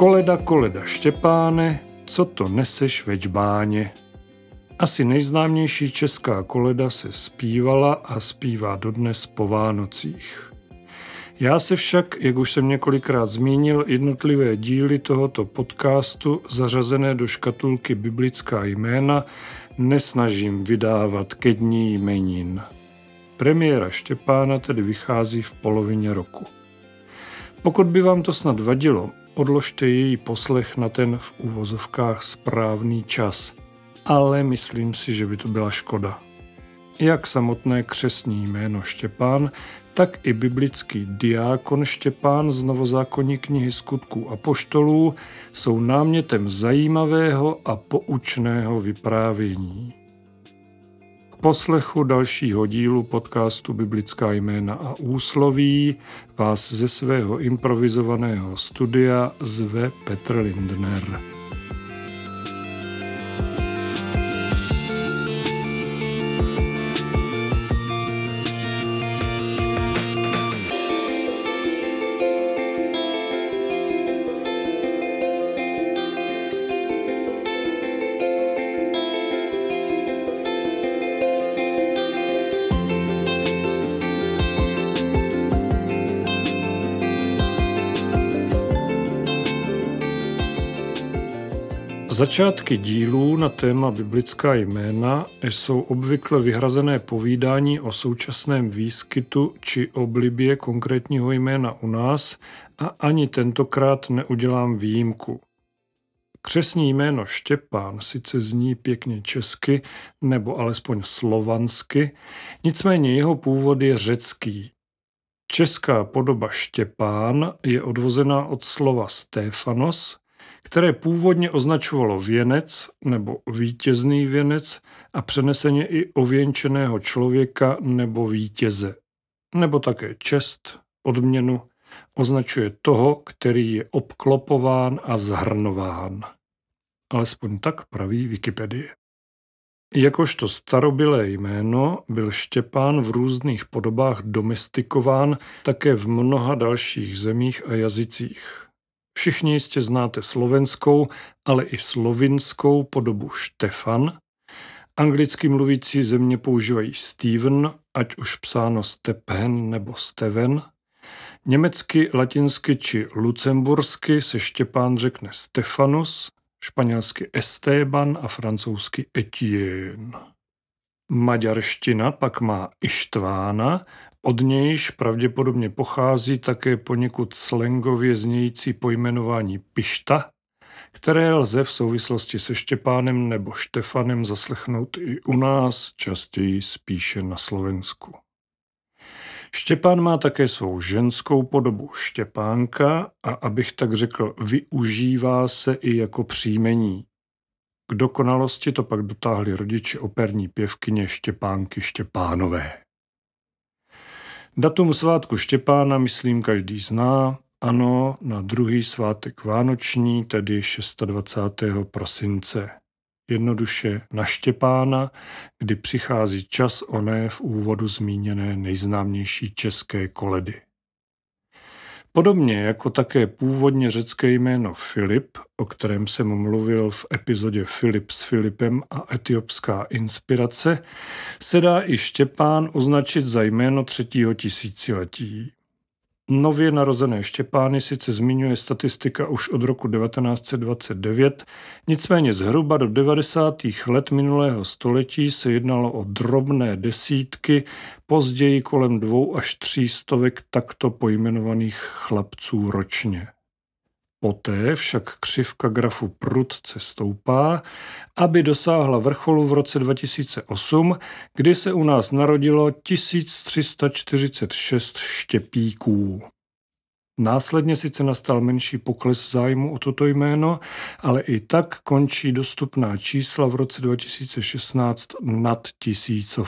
Koleda, koleda Štěpáne, co to neseš ve džbáně? Asi nejznámější česká koleda se zpívala a zpívá dodnes po Vánocích. Já se však, jak už jsem několikrát zmínil, jednotlivé díly tohoto podcastu zařazené do škatulky biblická jména nesnažím vydávat ke dní jmenin. Premiéra Štěpána tedy vychází v polovině roku. Pokud by vám to snad vadilo, odložte její poslech na ten v uvozovkách správný čas, ale myslím si, že by to byla škoda. Jak samotné křestní jméno Štěpán, tak i biblický diákon Štěpán z Novozákonní knihy Skutků apoštolů jsou námětem zajímavého a poučného vyprávění. K poslechu dalšího dílu podcastu Biblická jména a úsloví vás ze svého improvizovaného studia zve Petr Lindner. Začátky dílů na téma biblická jména jsou obvykle vyhrazené povídání o současném výskytu či oblibě konkrétního jména u nás a ani tentokrát neudělám výjimku. Křestní jméno Štěpán sice zní pěkně česky nebo alespoň slovansky, nicméně jeho původ je řecký. Česká podoba Štěpán je odvozená od slova Stéfanos, které původně označovalo věnec nebo vítězný věnec a přeneseně i ověnčeného člověka nebo vítěze. Nebo také čest, odměnu, označuje toho, který je obklopován a zhrnován. Alespoň tak praví Wikipedie. Jakožto starobylé jméno byl Štěpán v různých podobách domestikován také v mnoha dalších zemích a jazycích. Všichni jistě znáte slovenskou, ale i slovinskou podobu Štefan. Anglicky mluvící země používají Steven, ať už psáno Stephen nebo Steven. Německy, latinsky či lucembursky se Štěpán řekne Stefanus, španělsky Esteban a francouzsky Etienne. Maďarština pak má Ištvána, od nějž pravděpodobně pochází také poněkud slangově znějící pojmenování Pišta, které lze v souvislosti se Štěpánem nebo Štefanem zaslechnout i u nás, častěji spíše na Slovensku. Štěpán má také svou ženskou podobu Štěpánka a, abych tak řekl, využívá se i jako příjmení. K dokonalosti to pak dotáhli rodiče operní pěvkyně Štěpánky Štěpánové. Datum svátku Štěpána, myslím, každý zná. Ano, na druhý svátek vánoční, tedy 26. prosince. Jednoduše na Štěpána, kdy přichází čas oné v úvodu zmíněné nejznámější české koledy. Podobně jako také původně řecké jméno Filip, o kterém jsem mluvil v epizodě Filip s Filipem a etiopská inspirace, se dá i Štěpán označit za jméno 3. tisíciletí. Nově narozené Štěpány sice zmiňuje statistika už od roku 1929, nicméně zhruba do 90. let minulého století se jednalo o drobné desítky, později kolem 200 až 300 takto pojmenovaných chlapců ročně. Poté však křivka grafu prudce stoupá, aby dosáhla vrcholu v roce 2008, kdy se u nás narodilo 1346 štěpíků. Následně sice nastal menší pokles zájmu o toto jméno, ale i tak končí dostupná čísla v roce 2016 nad 1000.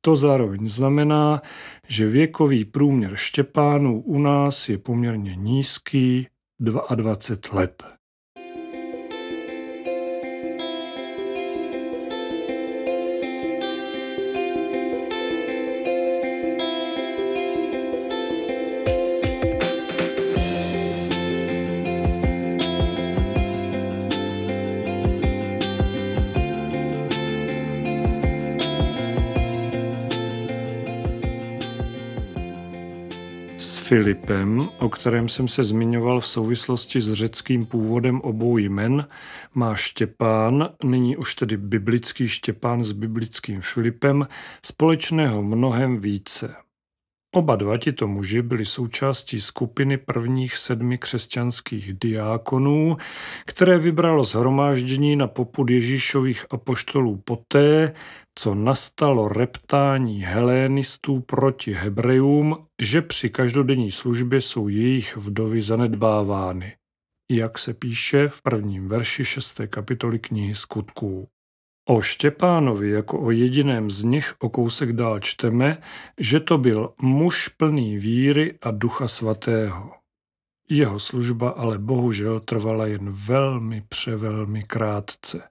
To zároveň znamená, že věkový průměr Štěpánů u nás je poměrně nízký, 22 let. Filipem, o kterém jsem se zmiňoval v souvislosti s řeckým původem obou jmen, má Štěpán, nyní už tedy biblický Štěpán s biblickým Filipem, společného mnohem více. Oba dva tito muži byli součástí skupiny prvních 7 křesťanských diákonů, které vybralo shromáždění na popud Ježíšových apoštolů poté, co nastalo reptání helénistů proti Hebrejům, že při každodenní službě jsou jejich vdovy zanedbávány, jak se píše v prvním verši 6. kapitoly knihy Skutků. O Štěpánovi jako o jediném z nich o kousek dál čteme, že to byl muž plný víry a Ducha svatého. Jeho služba ale bohužel trvala jen velmi krátce.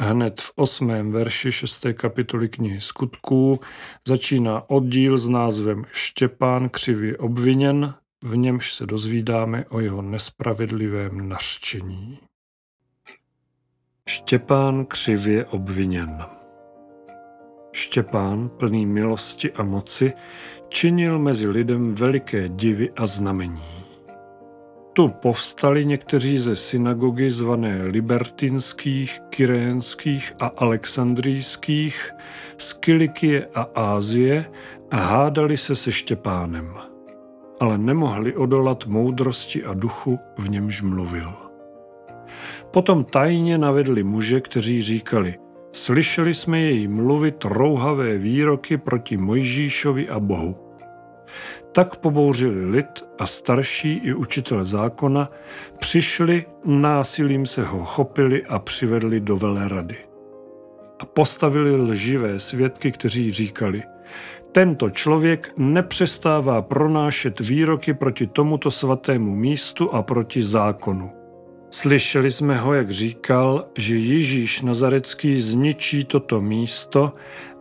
Hned v 8. verši 6. kapitoly knihy Skutků začíná oddíl s názvem Štěpán křivě obviněn, v němž se dozvídáme o jeho nespravedlivém nařčení. Štěpán křivě obviněn. Štěpán, plný milosti a moci, činil mezi lidem veliké divy a znamení. Tu povstali někteří ze synagogy zvané libertinských, kyrénských a alexandrijských, z Kilikie a Ázie a hádali se se Štěpánem, ale nemohli odolat moudrosti a duchu, v němž mluvil. Potom tajně navedli muže, kteří říkali, slyšeli jsme jej mluvit rouhavé výroky proti Mojžíšovi a Bohu. Tak pobouřili lid a starší i učitel zákona přišli, násilím se ho chopili a přivedli do velerady. A postavili lživé svědky, kteří říkali, tento člověk nepřestává pronášet výroky proti tomuto svatému místu a proti zákonu. Slyšeli jsme ho, jak říkal, že Ježíš Nazarecký zničí toto místo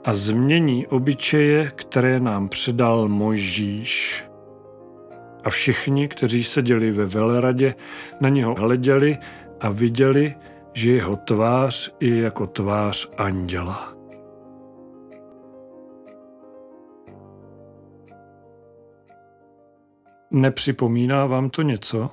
a změní obyčeje, které nám předal Mojžíš. A všichni, kteří seděli ve veleradě, na něho hleděli a viděli, že jeho tvář je jako tvář anděla. Nepřipomíná vám to něco?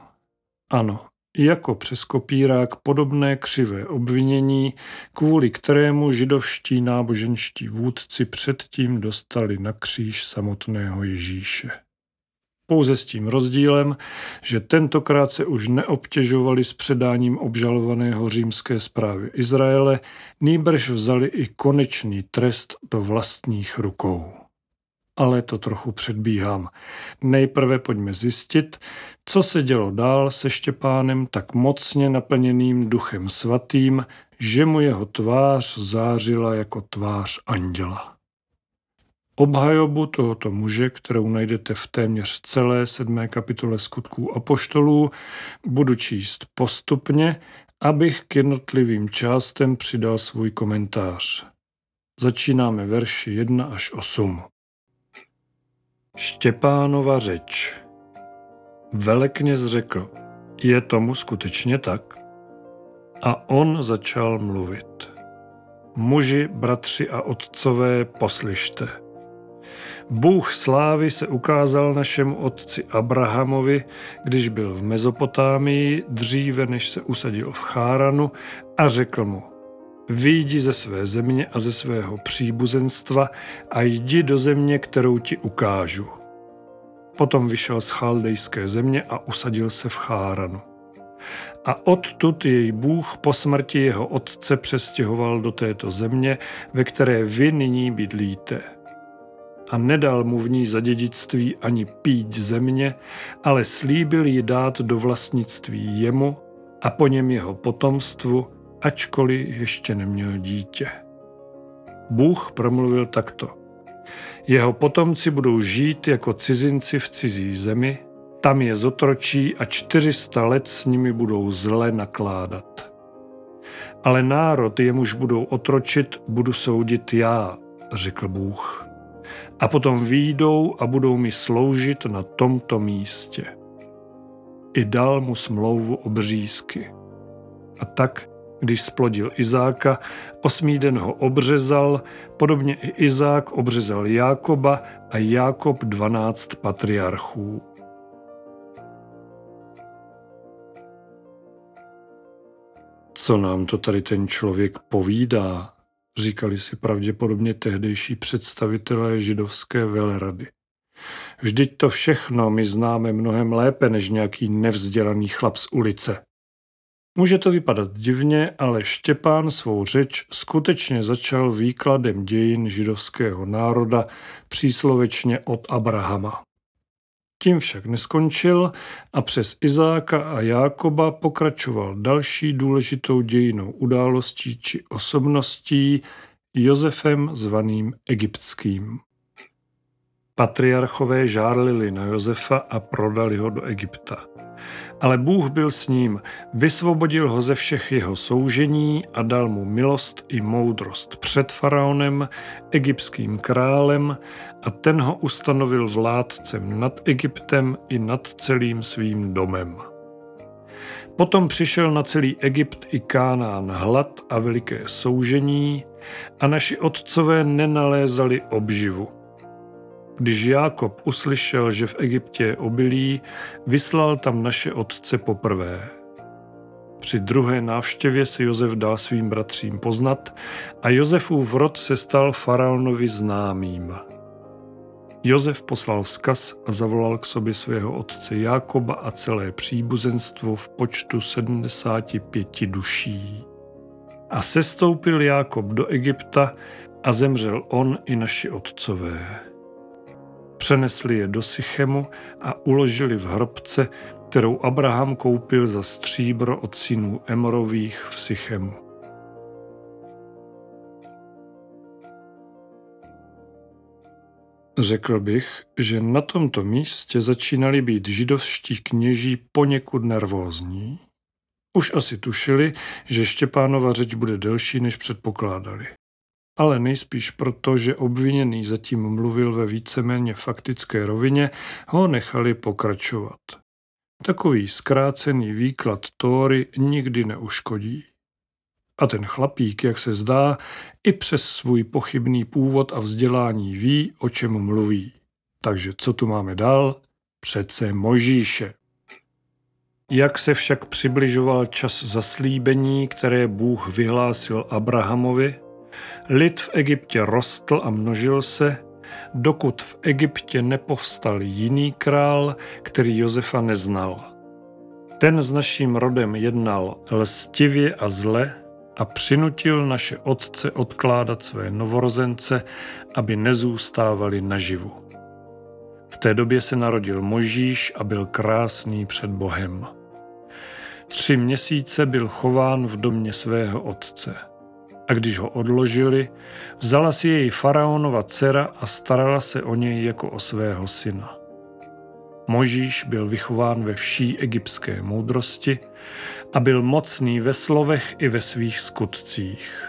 Ano. Jako přes kopírák podobné křivé obvinění, kvůli kterému židovští náboženští vůdci předtím dostali na kříž samotného Ježíše. Pouze s tím rozdílem, že tentokrát se už neobtěžovali s předáním obžalovaného římské správy Izraele, nýbrž vzali i konečný trest do vlastních rukou. Ale to trochu předbíhám. Nejprve pojďme zjistit, co se dělo dál se Štěpánem tak mocně naplněným Duchem svatým, že mu jeho tvář zářila jako tvář anděla. Obhajobu tohoto muže, kterou najdete v téměř celé 7. kapitole Skutků apoštolů, budu číst postupně, abych k jednotlivým částem přidal svůj komentář. Začínáme verši 1 až 8. Štěpánova řeč. Velekněz řekl, je tomu skutečně tak? A on začal mluvit. Muži, bratři a otcové, poslyšte. Bůh slávy se ukázal našemu otci Abrahamovi, když byl v Mezopotámii, dříve než se usadil v Cháranu, a řekl mu, vyjdi ze své země a ze svého příbuzenstva a jdi do země, kterou ti ukážu. Potom vyšel z chaldejské země a usadil se v Cháranu. A odtud jej Bůh po smrti jeho otce přestěhoval do této země, ve které vy nyní bydlíte. A nedal mu v ní za dědictví ani píď země, ale slíbil ji dát do vlastnictví jemu a po něm jeho potomstvu, ačkoliv ještě neměl dítě. Bůh promluvil takto. Jeho potomci budou žít jako cizinci v cizí zemi, tam je zotročí a 400 let s nimi budou zle nakládat. Ale národ, jemuž budou otročit, budu soudit já, řekl Bůh. A potom vyjdou a budou mi sloužit na tomto místě. I dal mu smlouvu obřízky. A tak když splodil Izáka, 8. den ho obřezal, podobně i Izák obřezal Jákoba a Jákob 12 patriarchů. Co nám to tady ten člověk povídá, říkali si pravděpodobně tehdejší představitelé židovské velerady. Vždyť to všechno my známe mnohem lépe než nějaký nevzdělaný chlap z ulice. Může to vypadat divně, ale Štěpán svou řeč skutečně začal výkladem dějin židovského národa, příslovečně od Abrahama. Tím však neskončil a přes Izáka a Jákoba pokračoval další důležitou dějinou událostí či osobností, Josefem zvaným Egyptským. Patriarchové žárlili na Josefa a prodali ho do Egypta. Ale Bůh byl s ním, vysvobodil ho ze všech jeho soužení a dal mu milost i moudrost před faraonem, egyptským králem, a ten ho ustanovil vládcem nad Egyptem i nad celým svým domem. Potom přišel na celý Egypt i Kánán hlad a veliké soužení a naši otcové nenalézali obživu. Když Jákob uslyšel, že v Egyptě je obilí, vyslal tam naše otce poprvé. Při druhé návštěvě si Josef dal svým bratřím poznat a Josefův rod se stal faraonovi známým. Josef poslal vzkaz a zavolal k sobě svého otce Jákoba a celé příbuzenstvo v počtu 75 duší. A sestoupil Jákob do Egypta a zemřel on i naši otcové. Přenesli je do Sychemu a uložili v hrobce, kterou Abraham koupil za stříbro od synů Emorových v Sychemu. Řekl bych, že na tomto místě začínali být židovští kněží poněkud nervózní. Už asi tušili, že Štěpánova řeč bude delší, než předpokládali. Ale nejspíš proto, že obviněný zatím mluvil ve víceméně faktické rovině, ho nechali pokračovat. Takový zkrácený výklad Tóry nikdy neuškodí. A ten chlapík, jak se zdá, i přes svůj pochybný původ a vzdělání ví, o čem mluví. Takže co tu máme dál? Přece Mojžíše. Jak se však přibližoval čas zaslíbení, které Bůh vyhlásil Abrahamovi, lid v Egyptě rostl a množil se, dokud v Egyptě nepovstal jiný král, který Josefa neznal. Ten s naším rodem jednal lstivě a zle a přinutil naše otce odkládat své novorozence, aby nezůstávali naživu. V té době se narodil Mojžíš a byl krásný před Bohem. 3 měsíce byl chován v domě svého otce. A když ho odložili, vzala si jej faraonova dcera a starala se o něj jako o svého syna. Mojžíš byl vychován ve vší egyptské moudrosti a byl mocný ve slovech i ve svých skutcích.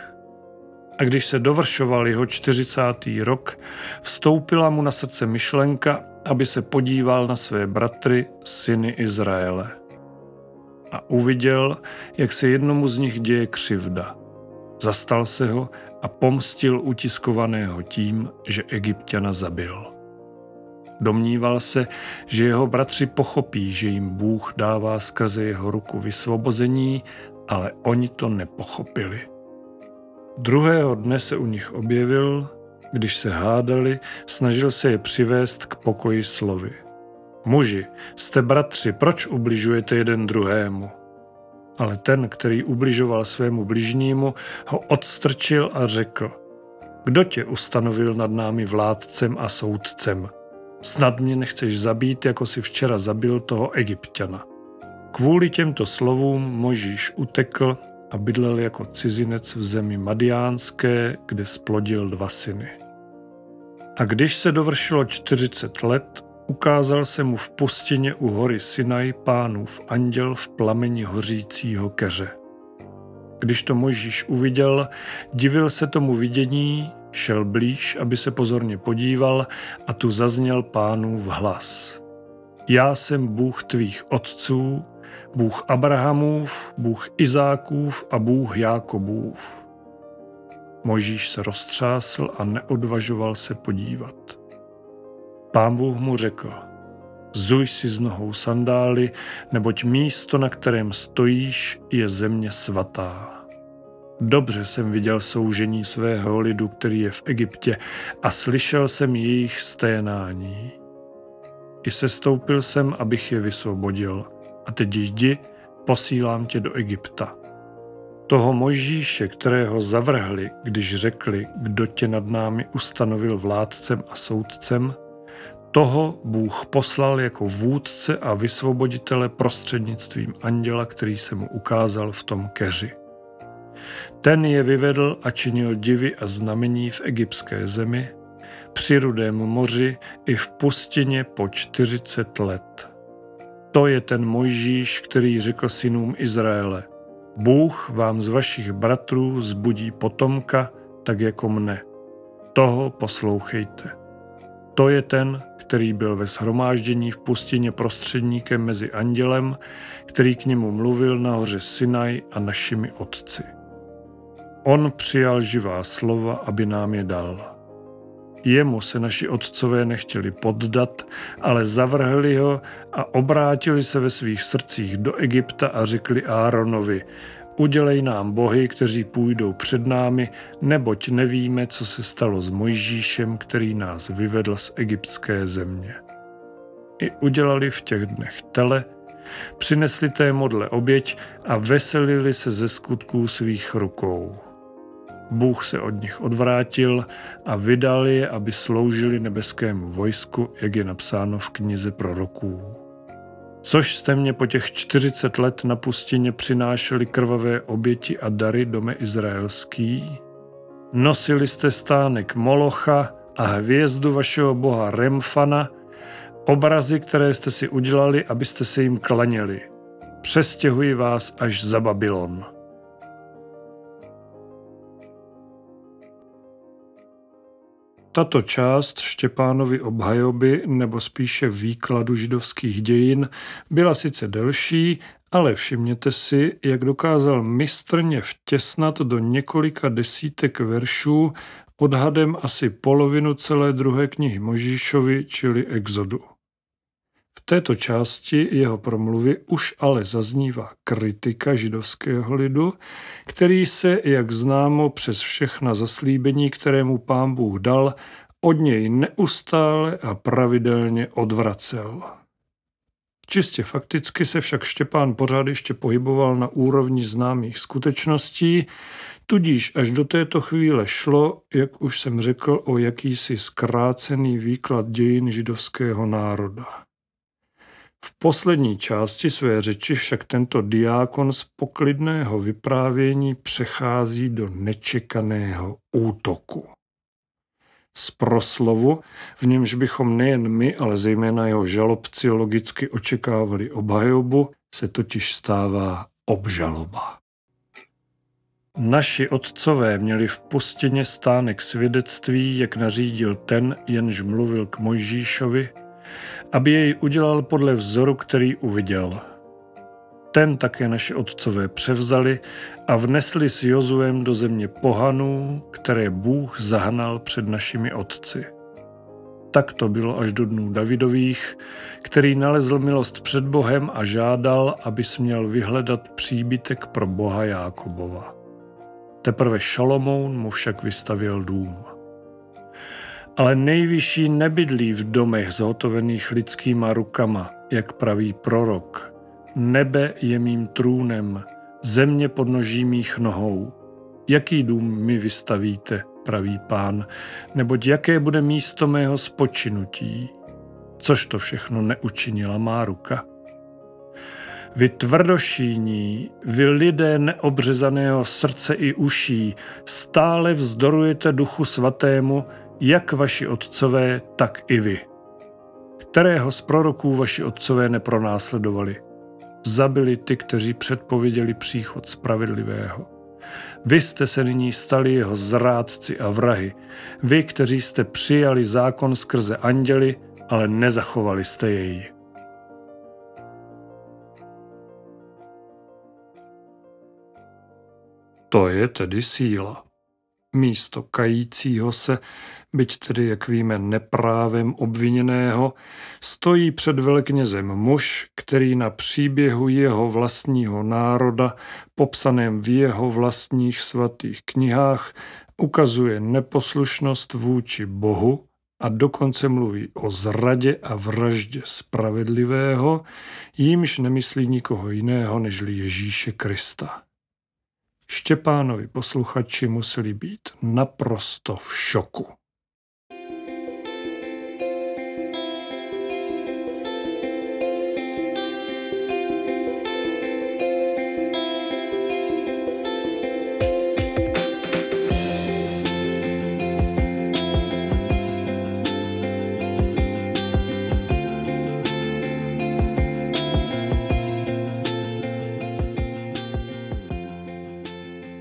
A když se dovršoval jeho 40. rok, vstoupila mu na srdce myšlenka, aby se podíval na své bratry, syny Izraele. A uviděl, jak se jednomu z nich děje křivda. Zastal se ho a pomstil utiskovaného tím, že Egypťana zabil. Domníval se, že jeho bratři pochopí, že jim Bůh dává skrze jeho ruku vysvobození, ale oni to nepochopili. Druhého dne se u nich objevil, když se hádali, snažil se je přivést k pokoji slovy. Muži, jste bratři, proč ubližujete jeden druhému? Ale ten, který ubližoval svému bližnímu, ho odstrčil a řekl, kdo tě ustanovil nad námi vládcem a soudcem? Snad mě nechceš zabít, jako si včera zabil toho Egypťana. Kvůli těmto slovům Mojžíš utekl a bydlel jako cizinec v zemi Madiánské, kde splodil 2 syny. A když se dovršilo 40 let, ukázal se mu v pustině u hory Sinaj Pánův anděl v plameni hořícího keře. Když to Mojžíš uviděl, divil se tomu vidění, šel blíž, aby se pozorně podíval, a tu zazněl Pánův hlas. Já jsem Bůh tvých otců, Bůh Abrahamův, Bůh Izákův a Bůh Jákobův. Mojžíš se roztřásl a neodvažoval se podívat. Pán Bůh mu řekl, zuj si z nohou sandály, neboť místo, na kterém stojíš, je země svatá. Dobře jsem viděl soužení svého lidu, který je v Egyptě, a slyšel jsem jejich sténání. I sestoupil jsem, abych je vysvobodil. A teď jdi, posílám tě do Egypta. Toho Mojžíše, kterého zavrhli, když řekli, kdo tě nad námi ustanovil vládcem a soudcem, toho Bůh poslal jako vůdce a vysvoboditele prostřednictvím anděla, který se mu ukázal v tom keři. Ten je vyvedl a činil divy a znamení v egyptské zemi, při Rudém moři i v pustině po 40 let. To je ten Mojžíš, který řekl synům Izraele, Bůh vám z vašich bratrů zbudí potomka, tak jako mne. Toho poslouchejte. To je ten, který byl ve shromáždění v pustině prostředníkem mezi andělem, který k němu mluvil na hoře Sinaj a našimi otci. On přijal živá slova, aby nám je dal. Jemu se naši otcové nechtěli poddat, ale zavrhli ho a obrátili se ve svých srdcích do Egypta a řekli Áronovi, udělej nám bohy, kteří půjdou před námi, neboť nevíme, co se stalo s Mojžíšem, který nás vyvedl z egyptské země. I udělali v těch dnech tele, přinesli té modle oběť a veselili se ze skutků svých rukou. Bůh se od nich odvrátil a vydal je, aby sloužili nebeskému vojsku, jak je napsáno v knize proroků. Což jste mě po těch 40 let na pustině přinášeli krvavé oběti a dary dome izraelský? Nosili jste stánek Molocha a hvězdu vašeho boha Remfana, obrazy, které jste si udělali, abyste se jim klaněli. Přestěhuji vás až za Babylon. Tato část Štěpánovy obhajoby, nebo spíše výkladu židovských dějin, byla sice delší, ale všimněte si, jak dokázal mistrně vtěsnat do několika desítek veršů odhadem asi polovinu celé druhé knihy Mojžíšovi, čili Exodu. V této části jeho promluvy už ale zaznívá kritika židovského lidu, který se, jak známo, přes všechna zaslíbení, které mu Pán Bůh dal, od něj neustále a pravidelně odvracel. Čistě fakticky se však Štěpán pořád ještě pohyboval na úrovni známých skutečností, tudíž až do této chvíle šlo, jak už jsem řekl, o jakýsi zkrácený výklad dějin židovského národa. V poslední části své řeči však tento diákon z poklidného vyprávění přechází do nečekaného útoku. Z proslovu, v němž bychom nejen my, ale zejména jeho žalobci logicky očekávali obhajobu, se totiž stává obžaloba. Naši otcové měli v pustině stánek svědectví, jak nařídil ten, jenž mluvil k Mojžíšovi, aby jej udělal podle vzoru, který uviděl. Ten také naši otcové převzali a vnesli s Jozuem do země pohanů, které Bůh zahnal před našimi otci. Tak to bylo až do dnů Davidových, který nalezl milost před Bohem a žádal, aby směl vyhledat příbytek pro Boha Jákobova. Teprve Šalomoun mu však vystavěl dům. Ale nejvyšší nebydlí v domech zhotovených lidskýma rukama, jak praví prorok. Nebe je mým trůnem, země podnoží mých nohou. Jaký dům mi vystavíte, praví Pán, neboť jaké bude místo mého spočinutí? Což to všechno neučinila má ruka? Vy tvrdošíní, vy lidé neobřezaného srdce i uší, stále vzdorujete Duchu Svatému, jak vaši otcové, tak i vy. Kterého z proroků vaši otcové nepronásledovali? Zabili ty, kteří předpověděli příchod spravedlivého. Vy jste se nyní stali jeho zrádci a vrahy. Vy, kteří jste přijali zákon skrze anděli, ale nezachovali jste jej. To je tedy síla. Místo kajícího se, byť tedy, jak víme, neprávem obviněného, stojí před veleknězem muž, který na příběhu jeho vlastního národa, popsaném v jeho vlastních svatých knihách, ukazuje neposlušnost vůči Bohu a dokonce mluví o zradě a vraždě spravedlivého, jímž nemyslí nikoho jiného než Ježíše Krista. Štěpánovi posluchači museli být naprosto v šoku.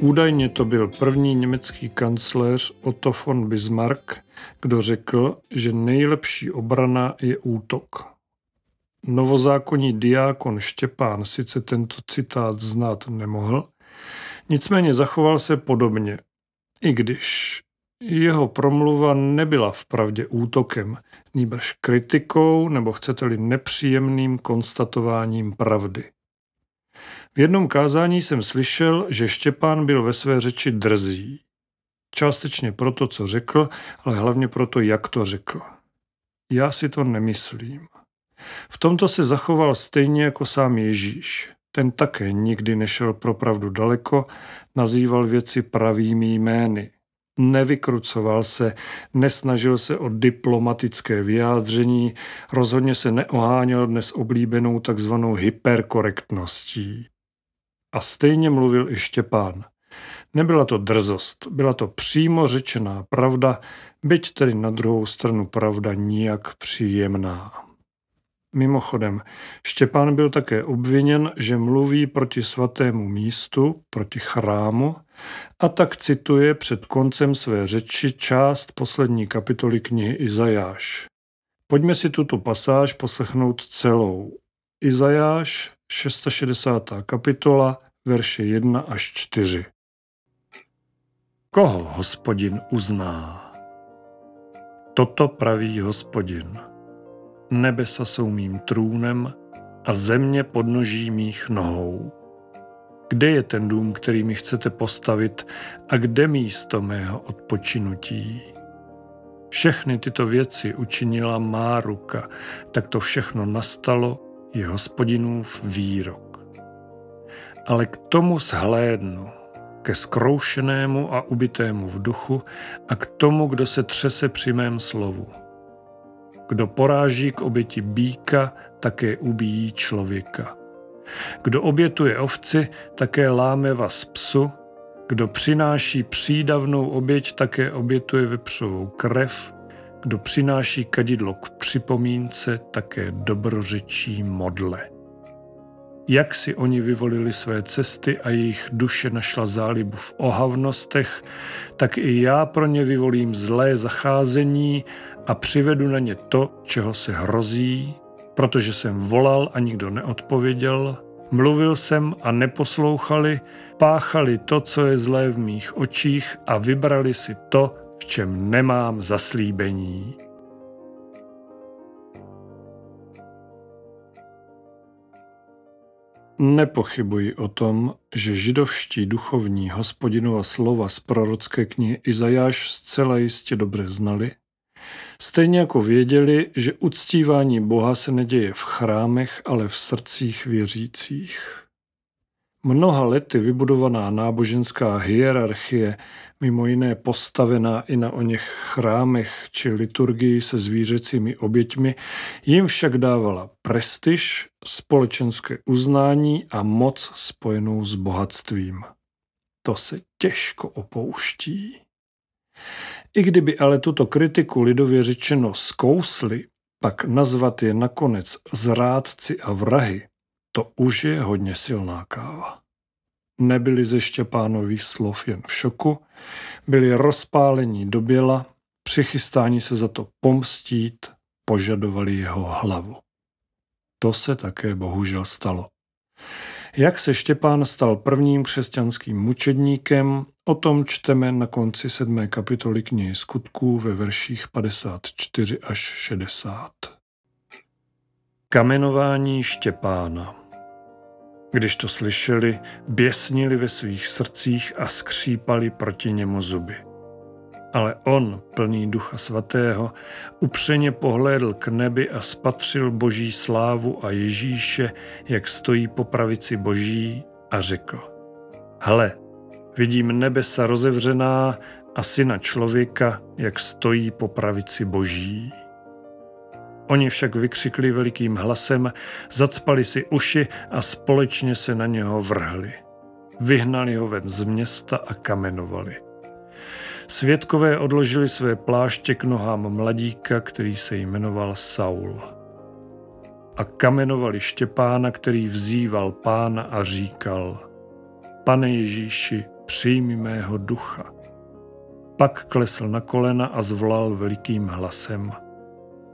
Údajně to byl první německý kancléř Otto von Bismarck, kdo řekl, že nejlepší obrana je útok. Novozákonní diákon Štěpán sice tento citát znát nemohl, nicméně zachoval se podobně, i když jeho promluva nebyla vpravdě útokem, nýbrž kritikou nebo chcete-li nepříjemným konstatováním pravdy. V jednom kázání jsem slyšel, že Štěpán byl ve své řeči drzý. Částečně proto, co řekl, ale hlavně proto, jak to řekl. Já si to nemyslím. V tomto se zachoval stejně jako sám Ježíš. Ten také nikdy nešel pro pravdu daleko, nazýval věci pravými jmény. Nevykrucoval se, nesnažil se o diplomatické vyjádření, rozhodně se neoháněl dnes oblíbenou takzvanou hyperkorektností. A stejně mluvil i Štěpán. Nebyla to drzost, byla to přímo řečená pravda, byť tedy na druhou stranu pravda nijak příjemná. Mimochodem, Štěpán byl také obviněn, že mluví proti svatému místu, proti chrámu, a tak cituje před koncem své řeči část poslední kapitoly knihy Izajáš. Pojďme si tuto pasáž poslechnout celou. Izajáš, 66. kapitola, verše 1 až 4. Koho Hospodin uzná? Toto praví Hospodin. Nebesa jsou mým trůnem a země podnoží mých nohou. Kde je ten dům, který mi chcete postavit, a kde místo mého odpočinutí? Všechny tyto věci učinila má ruka, tak to všechno nastalo, je Hospodinův výrok. Ale k tomu shlédnu, ke zkroušenému a ubitému v duchu a k tomu, kdo se třese při mém slovu. Kdo poráží k oběti býka, také ubíjí člověka. Kdo obětuje ovci, také láme vaz psu, kdo přináší přídavnou oběť, také obětuje vepřovou krev, kdo přináší kadidlo k připomínce, také dobrořečí modle. Jak si oni vyvolili své cesty a jejich duše našla zálibu v ohavnostech, tak i já pro ně vyvolím zlé zacházení a přivedu na ně to, čeho se hrozí, protože jsem volal a nikdo neodpověděl, mluvil jsem a neposlouchali, páchali to, co je zlé v mých očích a vybrali si to, v čem nemám zaslíbení. Nepochybuji o tom, že židovští duchovní Hospodinova slova z prorocké knihy Izajáš zcela jistě dobře znali, stejně jako věděli, že uctívání Boha se neděje v chrámech, ale v srdcích věřících. Mnoha lety vybudovaná náboženská hierarchie, mimo jiné postavená i na oněch chrámech či liturgii se zvířecími oběťmi, jim však dávala prestiž, společenské uznání a moc spojenou s bohatstvím. To se těžko opouští. I kdyby ale tuto kritiku lidově řečeno zkousli, pak nazvat je nakonec zrádci a vrahy, to už je hodně silná káva. Nebyli ze Štěpánových slov jen v šoku, byli rozpálení do běla, přichystání se za to pomstít, požadovali jeho hlavu. To se také bohužel stalo. Jak se Štěpán stal prvním křesťanským mučedníkem, o tom čteme na konci 7. kapitoly knihy Skutků ve verších 54 až 60. Kamenování Štěpána. Když to slyšeli, běsnili ve svých srdcích a skřípali proti němu zuby. Ale on, plný Ducha Svatého, upřeně pohlédl k nebi a spatřil Boží slávu a Ježíše, jak stojí po pravici Boží, a řekl: Hle, vidím nebesa rozevřená a Syna člověka, jak stojí po pravici Boží. Oni však vykřikli velikým hlasem, zacpali si uši a společně se na něho vrhli. Vyhnali ho ven z města a kamenovali. Svědkové odložili své pláště k nohám mladíka, který se jmenoval Saul. A kamenovali Štěpána, který vzýval Pána a říkal: Pane Ježíši, přijmi mého ducha. Pak klesl na kolena a zvolal velikým hlasem: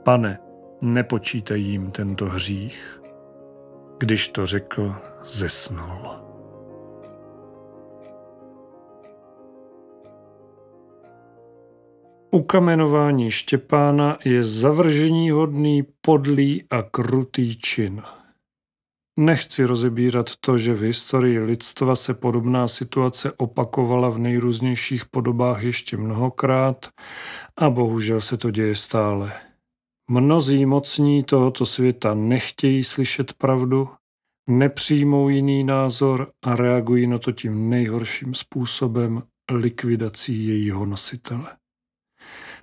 Pane, nepočítej jim tento hřích. Když to řekl, zesnul. Ukamenování Štěpána je zavrženíhodný, podlý a krutý čin. Nechci rozebírat to, že v historii lidstva se podobná situace opakovala v nejrůznějších podobách ještě mnohokrát a bohužel se to děje stále. Mnozí mocní tohoto světa nechtějí slyšet pravdu, nepřijmou jiný názor a reagují na to tím nejhorším způsobem, likvidací jejího nositele.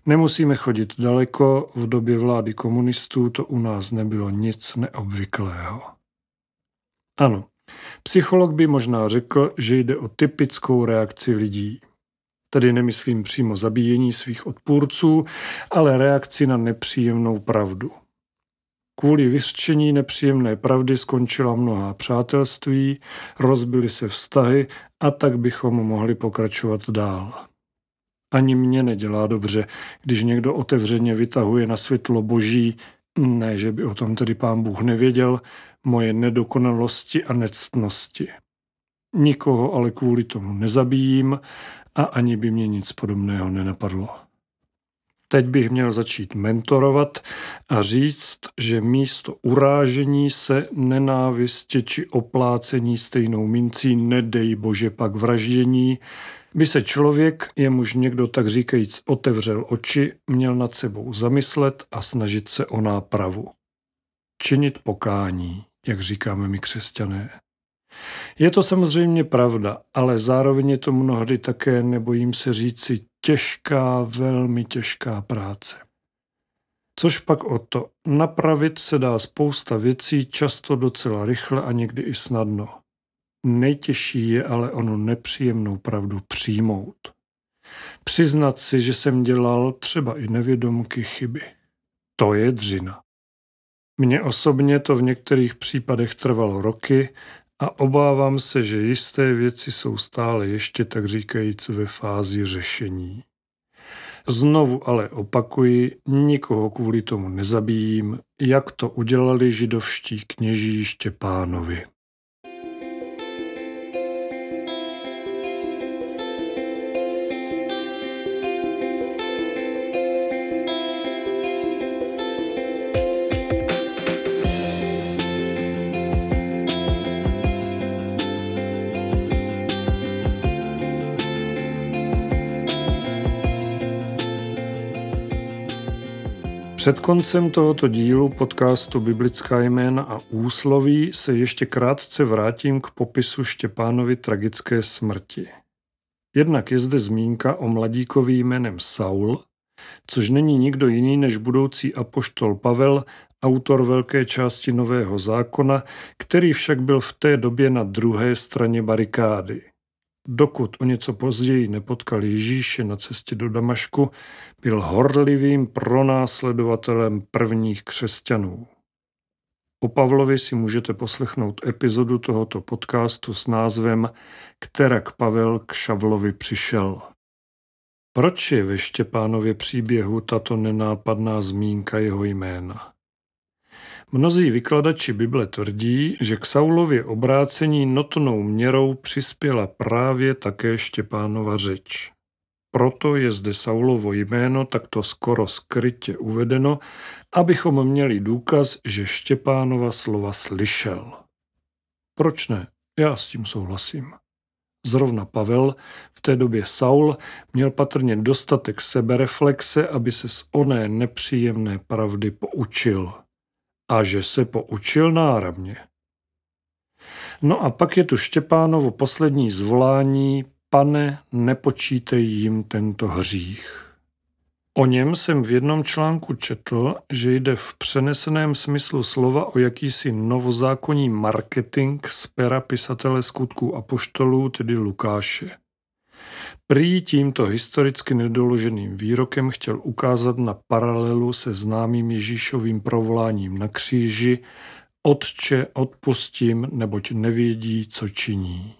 Nemusíme chodit daleko, v době vlády komunistů to u nás nebylo nic neobvyklého. Ano, psycholog by možná řekl, že jde o typickou reakci lidí. Tedy nemyslím přímo zabíjení svých odpůrců, ale reakci na nepříjemnou pravdu. Kvůli vyřčení nepříjemné pravdy skončila mnohá přátelství, rozbily se vztahy a tak bychom mohli pokračovat dál. Ani mě nedělá dobře, když někdo otevřeně vytahuje na světlo Boží, ne, že by o tom tedy Pán Bůh nevěděl, moje nedokonalosti a nectnosti. Nikoho ale kvůli tomu nezabíjím a ani by mě nic podobného nenapadlo. Teď bych měl začít mentorovat a říct, že místo urážení se, nenávisti či oplácení stejnou mincí, nedej Bože pak vraždění, by se člověk, jemuž někdo tak říkajíc otevřel oči, měl nad sebou zamyslet a snažit se o nápravu. Činit pokání, jak říkáme my křesťané. Je to samozřejmě pravda, ale zároveň je to mnohdy také, nebojím se říci, těžká, velmi těžká práce. Což pak o to, napravit se dá spousta věcí, často docela rychle a někdy i snadno. Nejtěžší je ale onu nepříjemnou pravdu přijmout. Přiznat si, že jsem dělal třeba i nevědomky chyby. To je dřina. Mně osobně to v některých případech trvalo roky a obávám se, že jisté věci jsou stále ještě tak říkajíc ve fázi řešení. Znovu ale opakuji, nikoho kvůli tomu nezabíjím, jak to udělali židovští kněží Štěpánovi. Před koncem tohoto dílu podcastu Biblická jména a úsloví se ještě krátce vrátím k popisu Štěpánovy tragické smrti. Jednak je zde zmínka o mladíkovi jménem Saul, což není nikdo jiný než budoucí apoštol Pavel, autor velké části Nového zákona, který však byl v té době na druhé straně barikády. Dokud o něco později nepotkal Ježíše na cestě do Damašku, byl horlivým pronásledovatelem prvních křesťanů. O Pavlovi si můžete poslechnout epizodu tohoto podcastu s názvem Kterak Pavel k Šavlovi přišel. Proč je ve Štěpánově příběhu tato nenápadná zmínka jeho jména? Mnozí vykladači Bible tvrdí, že k Saulově obrácení notnou měrou přispěla právě také Štěpánova řeč. Proto je zde Saulovo jméno takto skoro skrytě uvedeno, abychom měli důkaz, že Štěpánova slova slyšel. Proč ne? Já s tím souhlasím. Zrovna Pavel, v té době Saul, měl patrně dostatek sebereflexe, aby se z oné nepříjemné pravdy poučil. A že se poučil náramně. No a pak je tu Štěpánovo poslední zvolání: Pane, nepočítej jim tento hřích. O něm jsem v jednom článku četl, že jde v přeneseném smyslu slova o jakýsi novozákonní marketing z pera pisatele Skutků apoštolů, tedy Lukáše. Prý tímto historicky nedoloženým výrokem chtěl ukázat na paralelu se známým Ježíšovým provoláním na kříži: Otče, odpustím, neboť nevědí, co činí.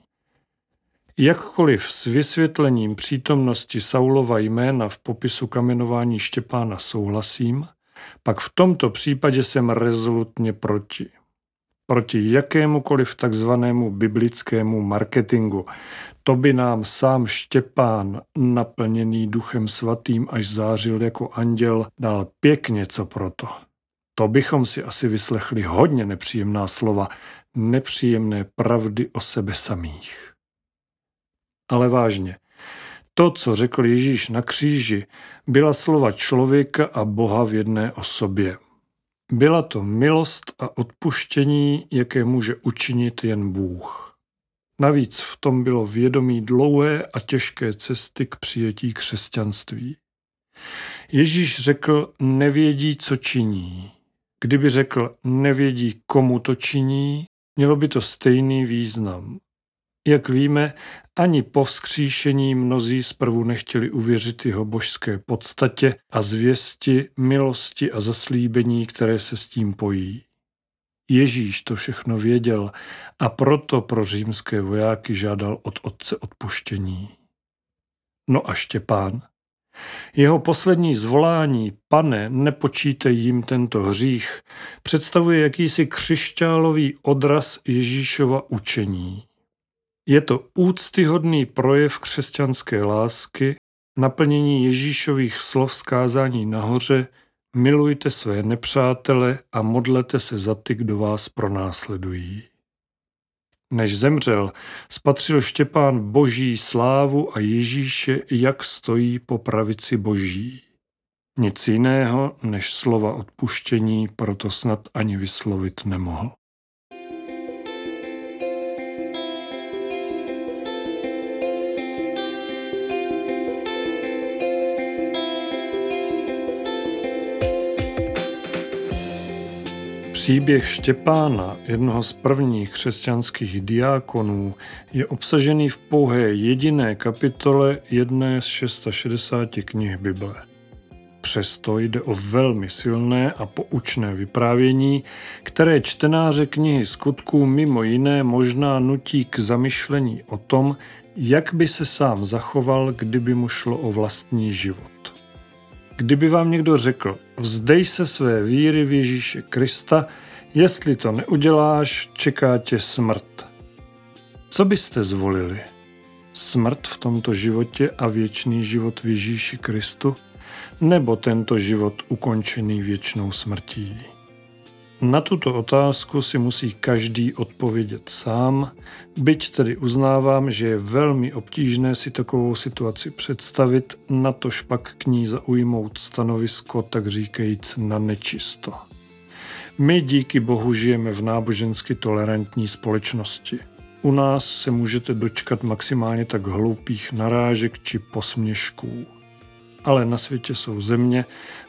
Jakkoliv s vysvětlením přítomnosti Saulova jména v popisu kamenování Štěpána souhlasím, pak v tomto případě jsem rezolutně proti. Proti jakémukoliv takzvanému biblickému marketingu. To by nám sám Štěpán, naplněný Duchem Svatým, až zářil jako anděl, dal pěkně co proto. To bychom si asi vyslechli hodně nepříjemná slova, nepříjemné pravdy o sebe samých. Ale vážně, to, co řekl Ježíš na kříži, byla slova člověka a Boha v jedné osobě. Byla to milost a odpuštění, jaké může učinit jen Bůh. Navíc v tom bylo vědomí dlouhé a těžké cesty k přijetí křesťanství. Ježíš řekl: nevědí, co činí. Kdyby řekl: nevědí, komu to činí, mělo by to stejný význam. Jak víme, ani po vzkříšení mnozí zprvu nechtěli uvěřit jeho božské podstatě a zvěsti, milosti a zaslíbení, které se s tím pojí. Ježíš to všechno věděl a proto pro římské vojáky žádal od Otce odpuštění. No a Štěpán? Jeho poslední zvolání: Pane, nepočítej jim tento hřích, představuje jakýsi křišťálový odraz Ježíšova učení. Je to úctyhodný projev křesťanské lásky, naplnění Ježíšových slov z kázání nahoře: milujte své nepřátele a modlete se za ty, kdo vás pronásledují. Než zemřel, spatřil Štěpán boží slávu a Ježíše, jak stojí po pravici boží. Nic jiného než slova odpuštění proto snad ani vyslovit nemohl. Příběh Štěpána, jednoho z prvních křesťanských diákonů, je obsažený v pouhé jediné kapitole jedné z 660 knih Bible. Přesto jde o velmi silné a poučné vyprávění, které čtenáře knihy Skutků mimo jiné možná nutí k zamyšlení o tom, jak by se sám zachoval, kdyby mu šlo o vlastní život. Kdyby vám někdo řekl: vzdej se své víry v Ježíše Krista, jestli to neuděláš, čeká tě smrt. Co byste zvolili? Smrt v tomto životě a věčný život v Ježíši Kristu, nebo tento život ukončený věčnou smrtí? Na tuto otázku si musí každý odpovědět sám, byť tedy uznávám, že je velmi obtížné si takovou situaci představit, natož pak k ní zaujmout stanovisko, tak říkajíc na nečisto. My díky Bohu žijeme v nábožensky tolerantní společnosti. U nás se můžete dočkat maximálně tak hloupých narážek či posměšků. Ale na světě jsou země,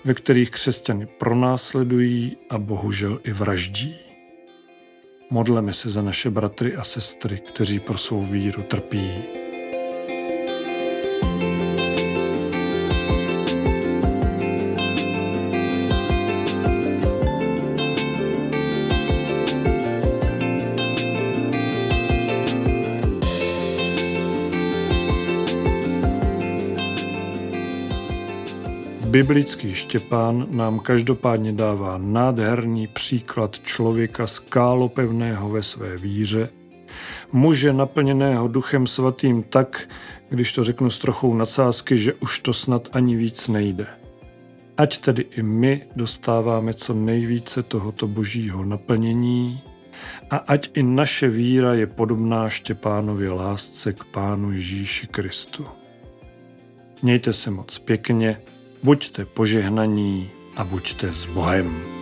ve kterých křesťany pronásledují a bohužel i vraždí. Modleme se za naše bratry a sestry, kteří pro svou víru trpí. Biblický Štěpán nám každopádně dává nádherný příklad člověka skálopevného ve své víře, muže naplněného Duchem Svatým tak, když to řeknu s trochou nadsázky, že už to snad ani víc nejde. Ať tedy i my dostáváme co nejvíce tohoto božího naplnění a ať i naše víra je podobná Štěpánově lásce k Pánu Ježíši Kristu. Mějte se moc pěkně, buďte požehnaní a buďte s Bohem.